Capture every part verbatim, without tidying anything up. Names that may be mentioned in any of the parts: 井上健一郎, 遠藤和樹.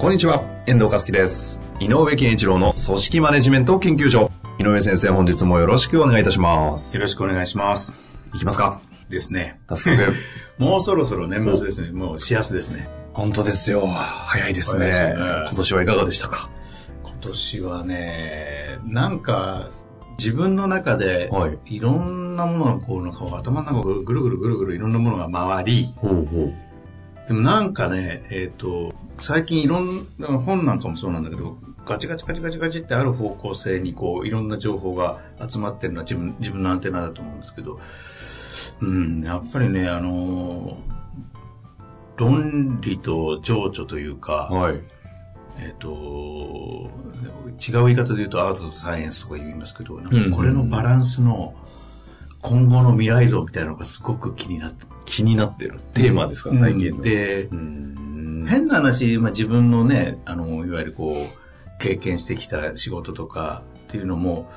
こんにちは、遠藤和樹です。井上健一郎の組織マネジメント研究所。井上先生、本日もよろしくお願いいたします。よろしくお願いします。いきますかですね。もうそろそろ年末ですね。もう幸せですね。本当ですよ。早いですね。ですね。今年はいかがでしたか？今年はね、なんか自分の中でいろんなものがこう、なんか頭の中をぐるぐるぐるぐるいろんなものが回り、ほうほう。でもなんかね、えっと、最近いろんな本なんかもそうなんだけど、ガチガチガチガチガチってある方向性にこういろんな情報が集まってるのは自分、自分のアンテナだと思うんですけど、うん、やっぱりね、あのー、論理と情緒というか、はい、えー、と違う言い方で言うとアートとサイエンスとか言いますけど、なんかこれのバランスの今後の未来像みたいなのがすごく気になって、気になってるテーマですか、最近、うん、で、うん、変な話、まあ、自分のね、あのいわゆるこう経験してきた仕事とかっていうのも、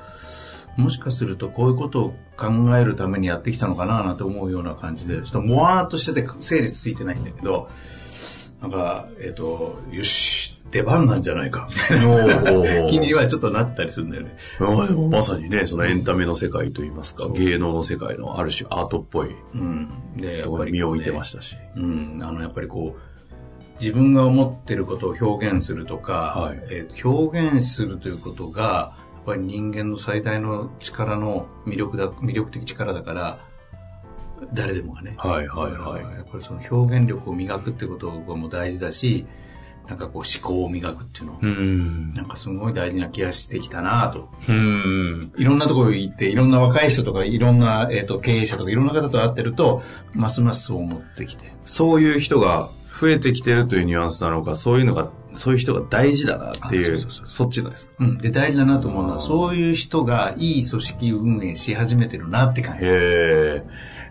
もしかするとこういうことを考えるためにやってきたのかななんて思うような感じで、ちょっともわーっとしてて整理ついてないんだけど、なんか、えっと、よし、出番なんじゃないか、みたいな気にはちょっとなってたりするんだよね。まさにね、そのエンタメの世界といいますか、芸能の世界のある種アートっぽい、うん、でところに身を置いてましたし。うん、あの、やっぱりこう、自分が思ってることを表現するとか、はい、えー、表現するということが、やっぱり人間の最大の力の魅力だ、魅力的力だから、誰でもがね。はいはいはい。やっぱりその表現力を磨くってことがもう大事だし、なんかこう思考を磨くっていうの、うん、なんかすごい大事な気がしてきたなぁと。うん。いろんなところに行って、いろんな若い人とか、いろんな、えーと、経営者とか、いろんな方と会ってると、ますますそう思ってきて。そういう人が増えてきてるというニュアンスなのか、そういうのが、そういう人が大事だなっていう、そうそうそう、そっちのですか。うん。で、大事だなと思うのは、そういう人がいい組織運営し始めてるなって感じです。へー。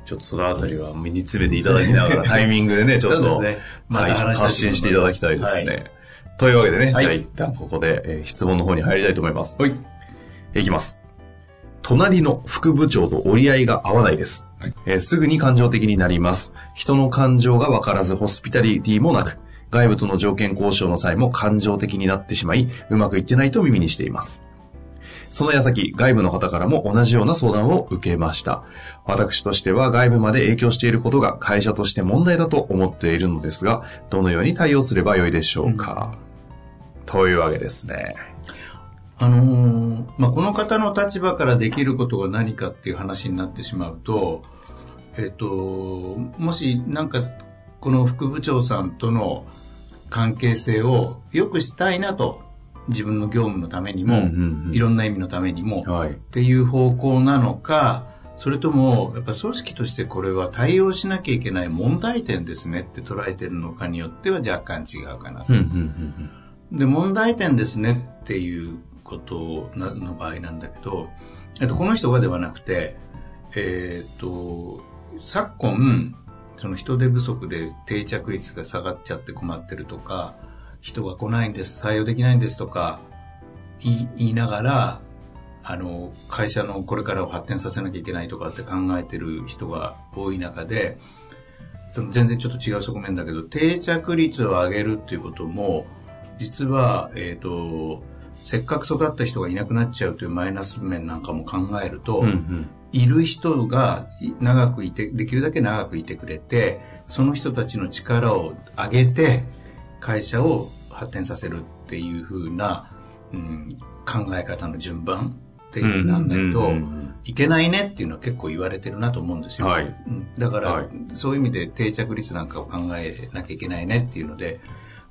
ちょっとそのあたりは身に詰めていただきながら、タイミングでね、ちょっと、ね、まあ、発信していただきたいですね。はい、というわけでね、はい、じゃあ一旦ここで、えー、質問の方に入りたいと思います。はい。いきます。隣の副部長と折り合いが合わないです。はい、えー、すぐに感情的になります。人の感情がわからず、ホスピタリティもなく、外部との条件交渉の際も感情的になってしまい、うまくいってないと耳にしています。その矢先、外部の方からも同じような相談を受けました。私としては外部まで影響していることが会社として問題だと思っているのですが、どのように対応すればよいでしょうか。うん、というわけですね。あのー、まあ、この方の立場からできることが何かっていう話になってしまうと、えっと、もしなんか、この副部長さんとの関係性を良くしたいなと、自分の業務のためにも、うんうんうん、いろんな意味のためにも、はい、っていう方向なのか、それともやっぱ組織としてこれは対応しなきゃいけない問題点ですねって捉えてるのかによっては若干違うかなと、うんうんうん、で、問題点ですねっていうことの場合なんだけど、えっと、この人がではなくて、えー、っと昨今その人手不足で定着率が下がっちゃって困ってるとか、人が来ないんです、採用できないんですとか言い、言いながら、あの会社のこれからを発展させなきゃいけないとかって考えてる人が多い中で、その全然ちょっと違う側面だけど、定着率を上げるっていうことも実は、えーと、せっかく育った人がいなくなっちゃうというマイナス面なんかも考えると、うんうん、いる人が長くいて、できるだけ長くいてくれて、その人たちの力を上げて会社を発展させるっていう風な、うん、考え方の順番っていうなんだけど、うんうんうん、いけないねっていうのは結構言われてるなと思うんですよ、はい、だから、はい、そういう意味で定着率なんかを考えなきゃいけないねっていうので、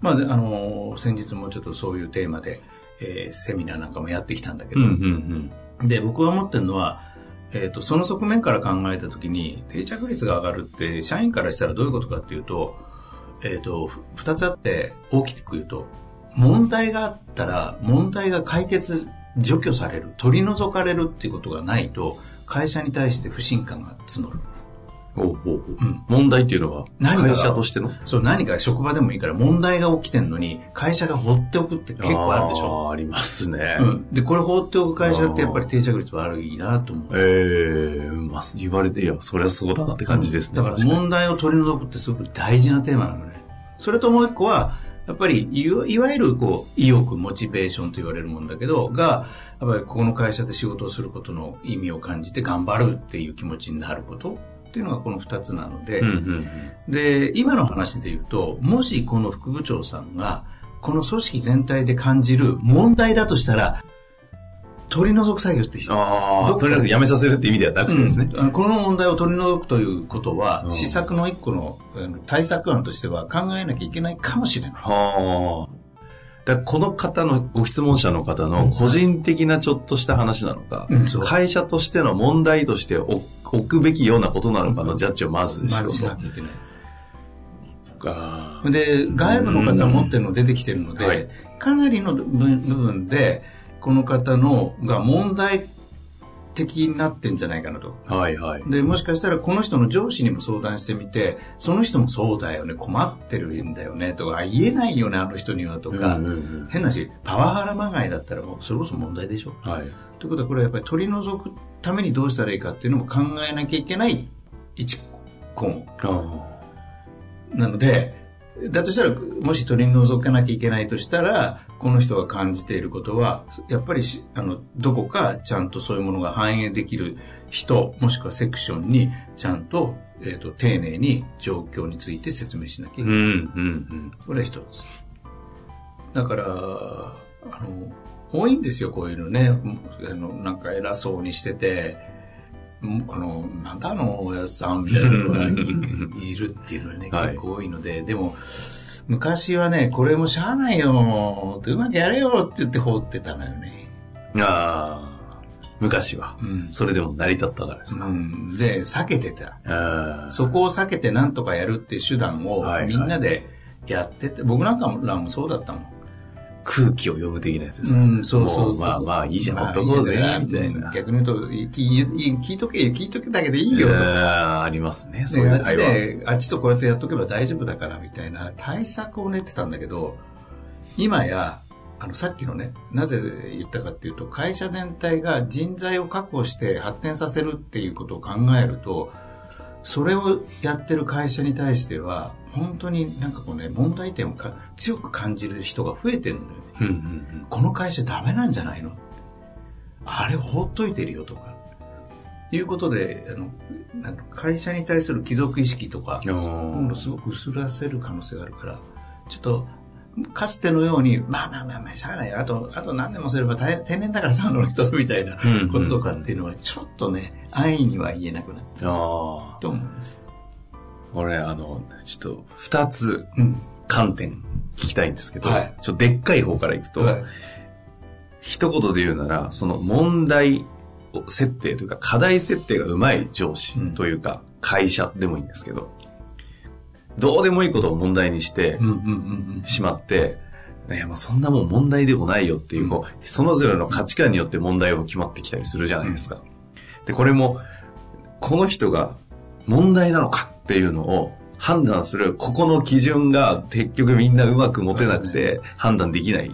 まあ、あの先日もちょっとそういうテーマで、えー、セミナーなんかもやってきたんだけど、うんうんうん、で、僕が思ってるのは、えーと、その側面から考えたときに、定着率が上がるって社員からしたらどういうことかっていうと、えーと、ふたつあって大きく言うと、問題があったら問題が解決、除去される、取り除かれるっていうことがないと会社に対して不信感が募る。おうおう、うん、問題っていうのは会社としての、そう、何か職場でもいいから問題が起きてんのに会社が放っておくって結構あるでしょ。 あ, ありますね、うん、でこれ放っておく会社ってやっぱり定着率悪いなと思う。えー、まあ、言われていればそりゃそうだなって感じですね、うん、だから問題を取り除くってすごく大事なテーマなのね。それともう一個はやっぱりいわゆるこう意欲、モチベーションと言われるもんだけどが、やっぱりここの会社で仕事をすることの意味を感じて頑張るっていう気持ちになることっていうのがこのふたつなので、うんうんうん、で今の話で言うと、もしこの副部長さんがこの組織全体で感じる問題だとしたら、取り除く作業って必要。とにかくやめさせるって意味ではなくてですね、うん、この問題を取り除くということは、うん、施策の一個の対策案としては考えなきゃいけないかもしれない。はあ、だからこの方のご質問者の方の個人的なちょっとした話なのか、うん、会社としての問題として置くべきようなことなのかのジャッジをまずしろと、ま、いけないかで、外部の方持ってるの出てきてるので、うん、はい、かなりの部分でこの方のが問題的になってんじゃないかなと、はいはい、でもしかしたらこの人の上司にも相談してみて、その人もそうだよね、困ってるんだよねとか、言えないよねあの人にはとか、うんうんうん、変なしパワハラまがいだったらもうそれこそ問題でしょ、はい、ということはこれはやっぱり取り除くためにどうしたらいいかっていうのも考えなきゃいけない一項目なので、だとしたらもし取り除かなきゃいけないとしたら、この人が感じていることはやっぱりあのどこかちゃんとそういうものが反映できる人、もしくはセクションにちゃん と,、えー、と丁寧に状況について説明しなきゃいけない、うんうんうん、これは一つだから、あの多いんですよこういうのね。あのなんか偉そうにしてて、あのなんだあのおやさんみたいなのが い, いるっていうのはね、結構多いので、はい、でも昔はね、これもしゃあないよってうまくやれよって言って放ってたのよね。ああ、昔は、うん、それでも成り立ったからですか、うん、で避けてた、あそこを避けてなんとかやるっていう手段をみんなでやってて、はいはい、僕なんからもそうだったもん。空気を呼ぶ的なやつですか、うん、そうそう、まあまあいいじゃん、ほっとこうぜみたいな。逆に言うと、聞いとけ聞いとけだけでいいよとか、ありますね、そういう会話。あっちであっちとこうやってやっとけば大丈夫だからみたいな対策を練ってたんだけど、今やあのさっきのね、なぜ言ったかっていうと、会社全体が人材を確保して発展させるっていうことを考えると、それをやってる会社に対しては本当になんかこうね、問題点をか強く感じる人が増えてるのよ、ね、うんうんうん、この会社ダメなんじゃないの、あれ放っといてるよとかいうことで、あのなんか会社に対する帰属意識とか今度すごく薄らせる可能性があるから、ちょっとかつてのように、まあまあまあまあしゃあないよ、あとあと何年もすれば定年だからさ、あの人みたいなこととかっていうのはちょっとね、安易には言えなくなったと思います。俺あのちょっとふたつ観点聞きたいんですけど、うん、はい、ちょっとでっかい方からいくと、はい、一言で言うなら、その問題設定というか課題設定がうまい上司というか、うん、会社でもいいんですけど、どうでもいいことを問題にしてしまって、いやまあそんなもん問題でもないよっていう、こうそれぞれの価値観によって問題も決まってきたりするじゃないですか。でこれもこの人が問題なのかっていうのを判断する、ここの基準が結局みんなうまく持てなくて判断できない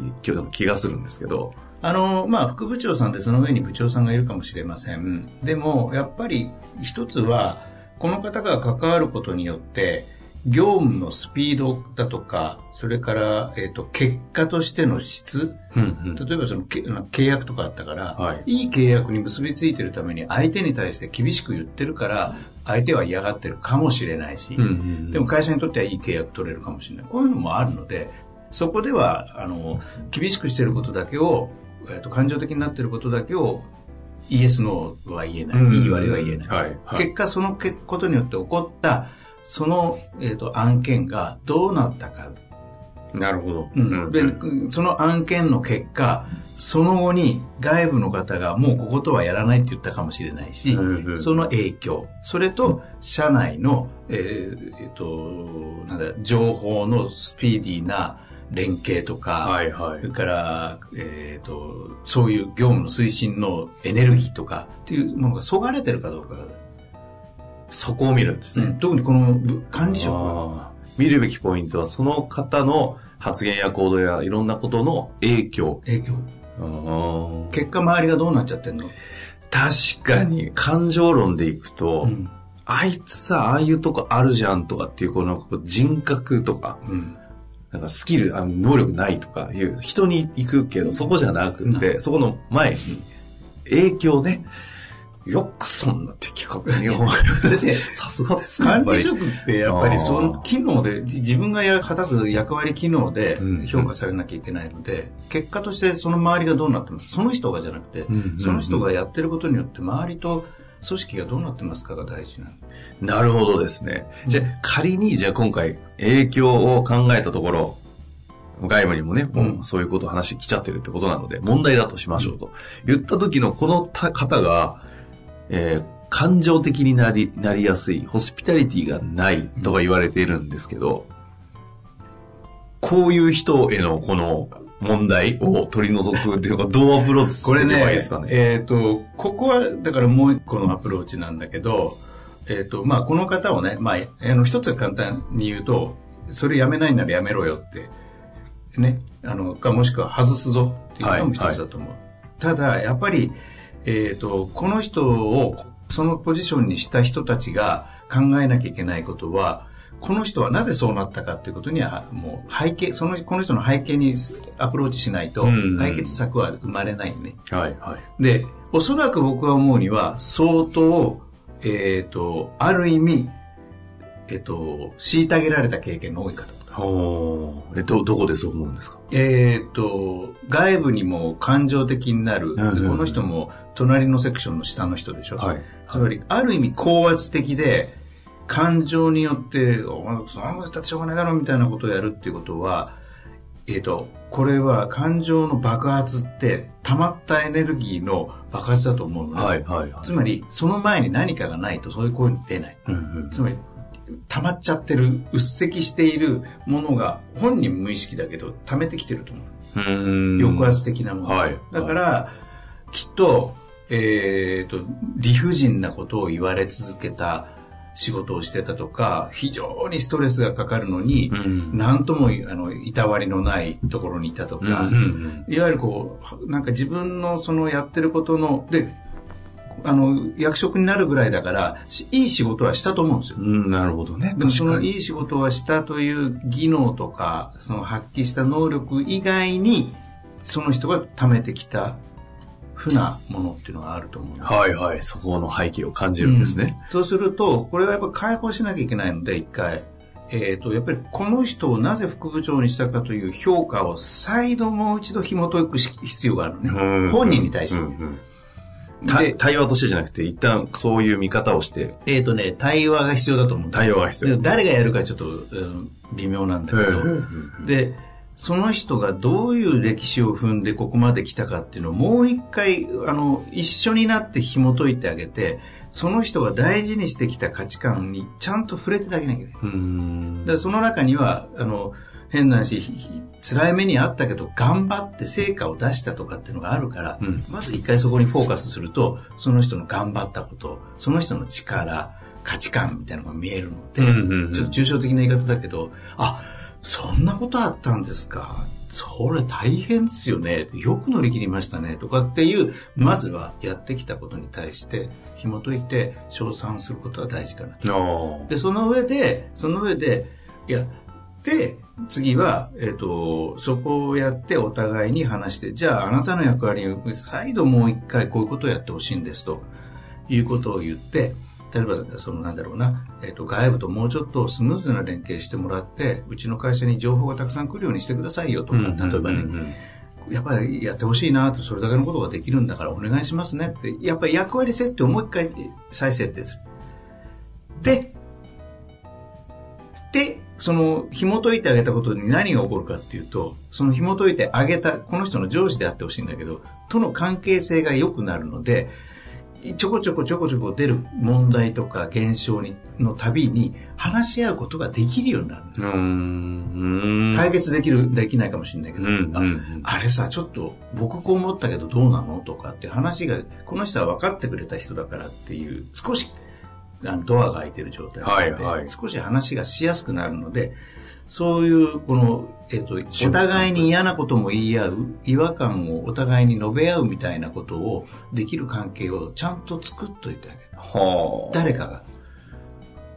気がするんですけど、あのまあ、副部長さんでその上に部長さんがいるかもしれません。でもやっぱり一つは、この方が関わることによって業務のスピードだとか、それから、えーと、結果としての質、うんうん、例えばその契約とかあったから、はい、いい契約に結びついてるために相手に対して厳しく言ってるから相手は嫌がってるかもしれないし、うんうんうん、でも会社にとってはいい契約取れるかもしれない、こういうのもあるので、そこではあの厳しくしてることだけを、えーと、感情的になってることだけをイエスノーは言えない、うんうん、いい悪いは言えない、はいはい、結果そのことによって起こったその、えーと、案件がどうなったかなるほど、うん、でその案件の結果その後に外部の方がもうこことはやらないって言ったかもしれないし、うん、その影響それと社内の、えーえー、となんだ情報のスピーディーな連携とか、はいはい、それから、えー、とそういう業務の推進のエネルギーとかっていうものがそがれてるかどうかがそこを見るんですね、うん、特にこの管理職は見るべきポイントはその方の発言や行動やいろんなことの影響影響あ結果周りがどうなっちゃってんの確かに感情論でいくと、うん、あいつさああいうとこあるじゃんとかっていうこの人格とか、うん、なんかスキルあ能力ないとかいう人に行くけどそこじゃなくて、うん、そこの前に影響ねよくそんな的確に思うですね。さすがですね。管理職ってやっぱりその機能で、自分が果たす役割機能で評価されなきゃいけないので、うん、結果としてその周りがどうなってますその人がじゃなくて、うんうんうん、その人がやってることによって周りと組織がどうなってますかが大事なの。なるほどですね。じゃあ仮に、じゃあ今回影響を考えたところ、外部にもね、もうそういうことを話してきちゃってるってことなので、問題だとしましょうと。言った時のこの方が、えー、感情的になり、なりやすいホスピタリティがないとか言われているんですけど、うん、こういう人へのこの問題を取り除くっていうのがどうアプローチすればいいですか ね, これねえっ、ー、とここはだからもう一個のアプローチなんだけど、えっ、ー、とまあこの方をね、まあ、あの一つは簡単に言うとそれやめないならやめろよってねあのかもしくは外すぞっていうのも一つだと思う、はいはい、ただやっぱりえーと、この人をそのポジションにした人たちが考えなきゃいけないことはこの人はなぜそうなったかということにはもう背景そのこの人の背景にアプローチしないと解決策は生まれないね、うんうんはいはい、でおそらく僕は思うには相当、えーと、ある意味、えーと、虐げられた経験の多い方おえどどこでそう思うんですかえー、っと外部にも感情的になる、うんうんうん、この人も隣のセクションの下の人でしょ、はい、つまりある意味高圧的で感情によってお前その人たちしょうがないだろみたいなことをやるっていうことは、えー、っとこれは感情の爆発って溜まったエネルギーの爆発だと思うので、はいはいはい、つまりその前に何かがないとそういう声に出ない、うんうん、つまり溜まっちゃってるうっせきしているものが本人無意識だけど溜めてきてると思う、 うーん抑圧的なもの、はい、だから、はい、きっと、えーと、理不尽なことを言われ続けた仕事をしてたとか非常にストレスがかかるのに何ともあのいたわりのないところにいたとかいわゆるこうなんか自分のそのやってることのであの役職になるぐらいだからいい仕事はしたと思うんですよ、うん、なるほどねでもそのいい仕事はしたという技能とかその発揮した能力以外にその人が貯めてきた負なものっていうのがあると思うはいはいそこの背景を感じるんですね、うん、そうするとこれはやっぱり解放しなきゃいけないので一回、えーと、やっぱりこの人をなぜ副部長にしたかという評価を再度もう一度紐解く必要があるのね本人に対して、うんうん対話としてじゃなくて一旦そういう見方をしてえっ、ー、とね対話が必要だと思う対話が必要で誰がやるかちょっと、うん、微妙なんだけど、えー、でその人がどういう歴史を踏んでここまで来たかっていうのをもう一回あの一緒になって紐解いてあげてその人が大事にしてきた価値観にちゃんと触れてあげなきゃいけないうんでその中にはあの変な話辛い目にあったけど頑張って成果を出したとかっていうのがあるから、うん、まず一回そこにフォーカスするとその人の頑張ったことその人の力価値観みたいなのが見えるので、うんうんうん、ちょっと抽象的な言い方だけどあそんなことあったんですかそれ大変ですよねよく乗り切りましたねとかっていうまずはやってきたことに対して紐解いて称賛することが大事かなとでその上でその上でいやで次は、えーと、そこをやってお互いに話してじゃああなたの役割を再度もう一回こういうことをやってほしいんですということを言って例えばそのなんだろうな、えーと、外部ともうちょっとスムーズな連携してもらってうちの会社に情報がたくさん来るようにしてくださいよとか、うんうんうんうん、例えばねやっぱりやってほしいなとそれだけのことができるんだからお願いしますねってやっぱり役割設定をもう一回再設定するででその紐解いてあげたことに何が起こるかっていうと、その紐解いてあげたこの人の上司であってほしいんだけどとの関係性が良くなるので、ちょこちょこちょこちょこ出る問題とか現象にのたびに話し合うことができるようになるんですよ。うーん、解決できるできないかもしれないけど、うんうんうん、あ, あれさちょっと僕こう思ったけどどうなのとかって話がこの人は分かってくれた人だからっていう少しドアが開いてる状態なので、はいはい、少し話がしやすくなるので、そういうこの、えっと、お互いに嫌なことも言い合う、違和感をお互いに述べ合うみたいなことをできる関係をちゃんと作っといてあげる、はあ、誰かが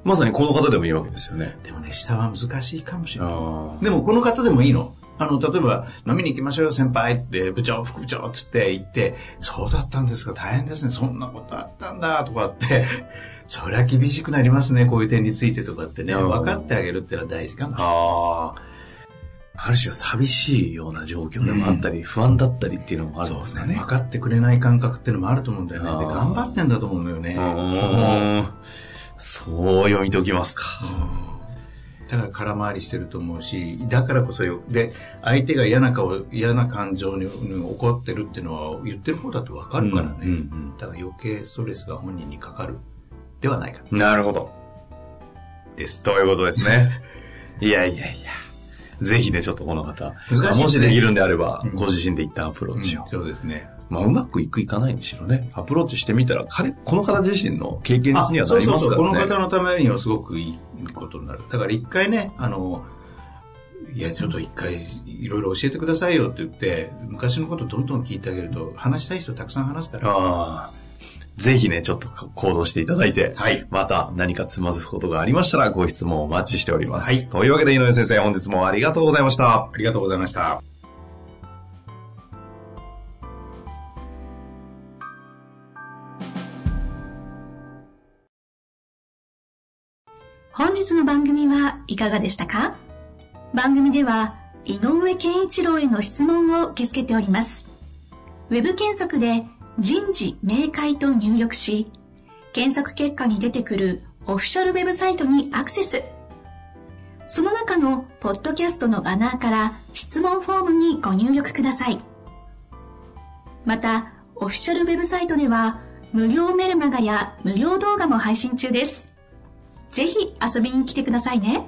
まさにこの方でもいいわけですよね。でもね、下は難しいかもしれない。でもこの方でもいいの。あの例えば飲みに行きましょうよ先輩って部長副部長っつって言って、そうだったんですか、大変ですね、そんなことあったんだとかってそりゃ厳しくなりますね、こういう点についてとかってね、分かってあげるってのは大事かもしれない。ああ、ある種寂しいような状況でもあったり、うん、不安だったりっていうのもあるんですよね。そうですね、分かってくれない感覚っていうのもあると思うんだよね。で、頑張ってんだと思うんだよね。そ う, そう読み解きますか。だから空回りしてると思うし、だからこそよ、で、相手が嫌な顔、嫌な感情に怒ってるっていうのは言ってる方だと分かるからね、うんうんうん、だから余計ストレスが本人にかかるではないか。なるほどですということですね。いやいやいや、ぜひね、ちょっとこの方、難しい、もしできるんであれば、うん、ご自身で一旦アプローチを、うん、そうですね、まあ、うまくいくいかないにしろね、アプローチしてみたら彼この方自身の経験にはなりますからね。そうそうそう、この方のためにはすごくいいことになる。だから一回ね、あのいやちょっと一回いろいろ教えてくださいよって言って昔のことどんどん聞いてあげると話したい人たくさん話すから。ああ、ぜひね、ちょっと行動していただいて、はい、また何かつまずくことがありましたらご質問をお待ちしております。はい、というわけで、井上先生、本日もありがとうございました。ありがとうございました。本日の番組はいかがでしたか？番組では、井上健一郎への質問を受け付けております。ウェブ検索で、人事明快と入力し、検索結果に出てくるオフィシャルウェブサイトにアクセス。その中のポッドキャストのバナーから質問フォームにご入力ください。また、オフィシャルウェブサイトでは無料メルマガや無料動画も配信中です。ぜひ遊びに来てくださいね。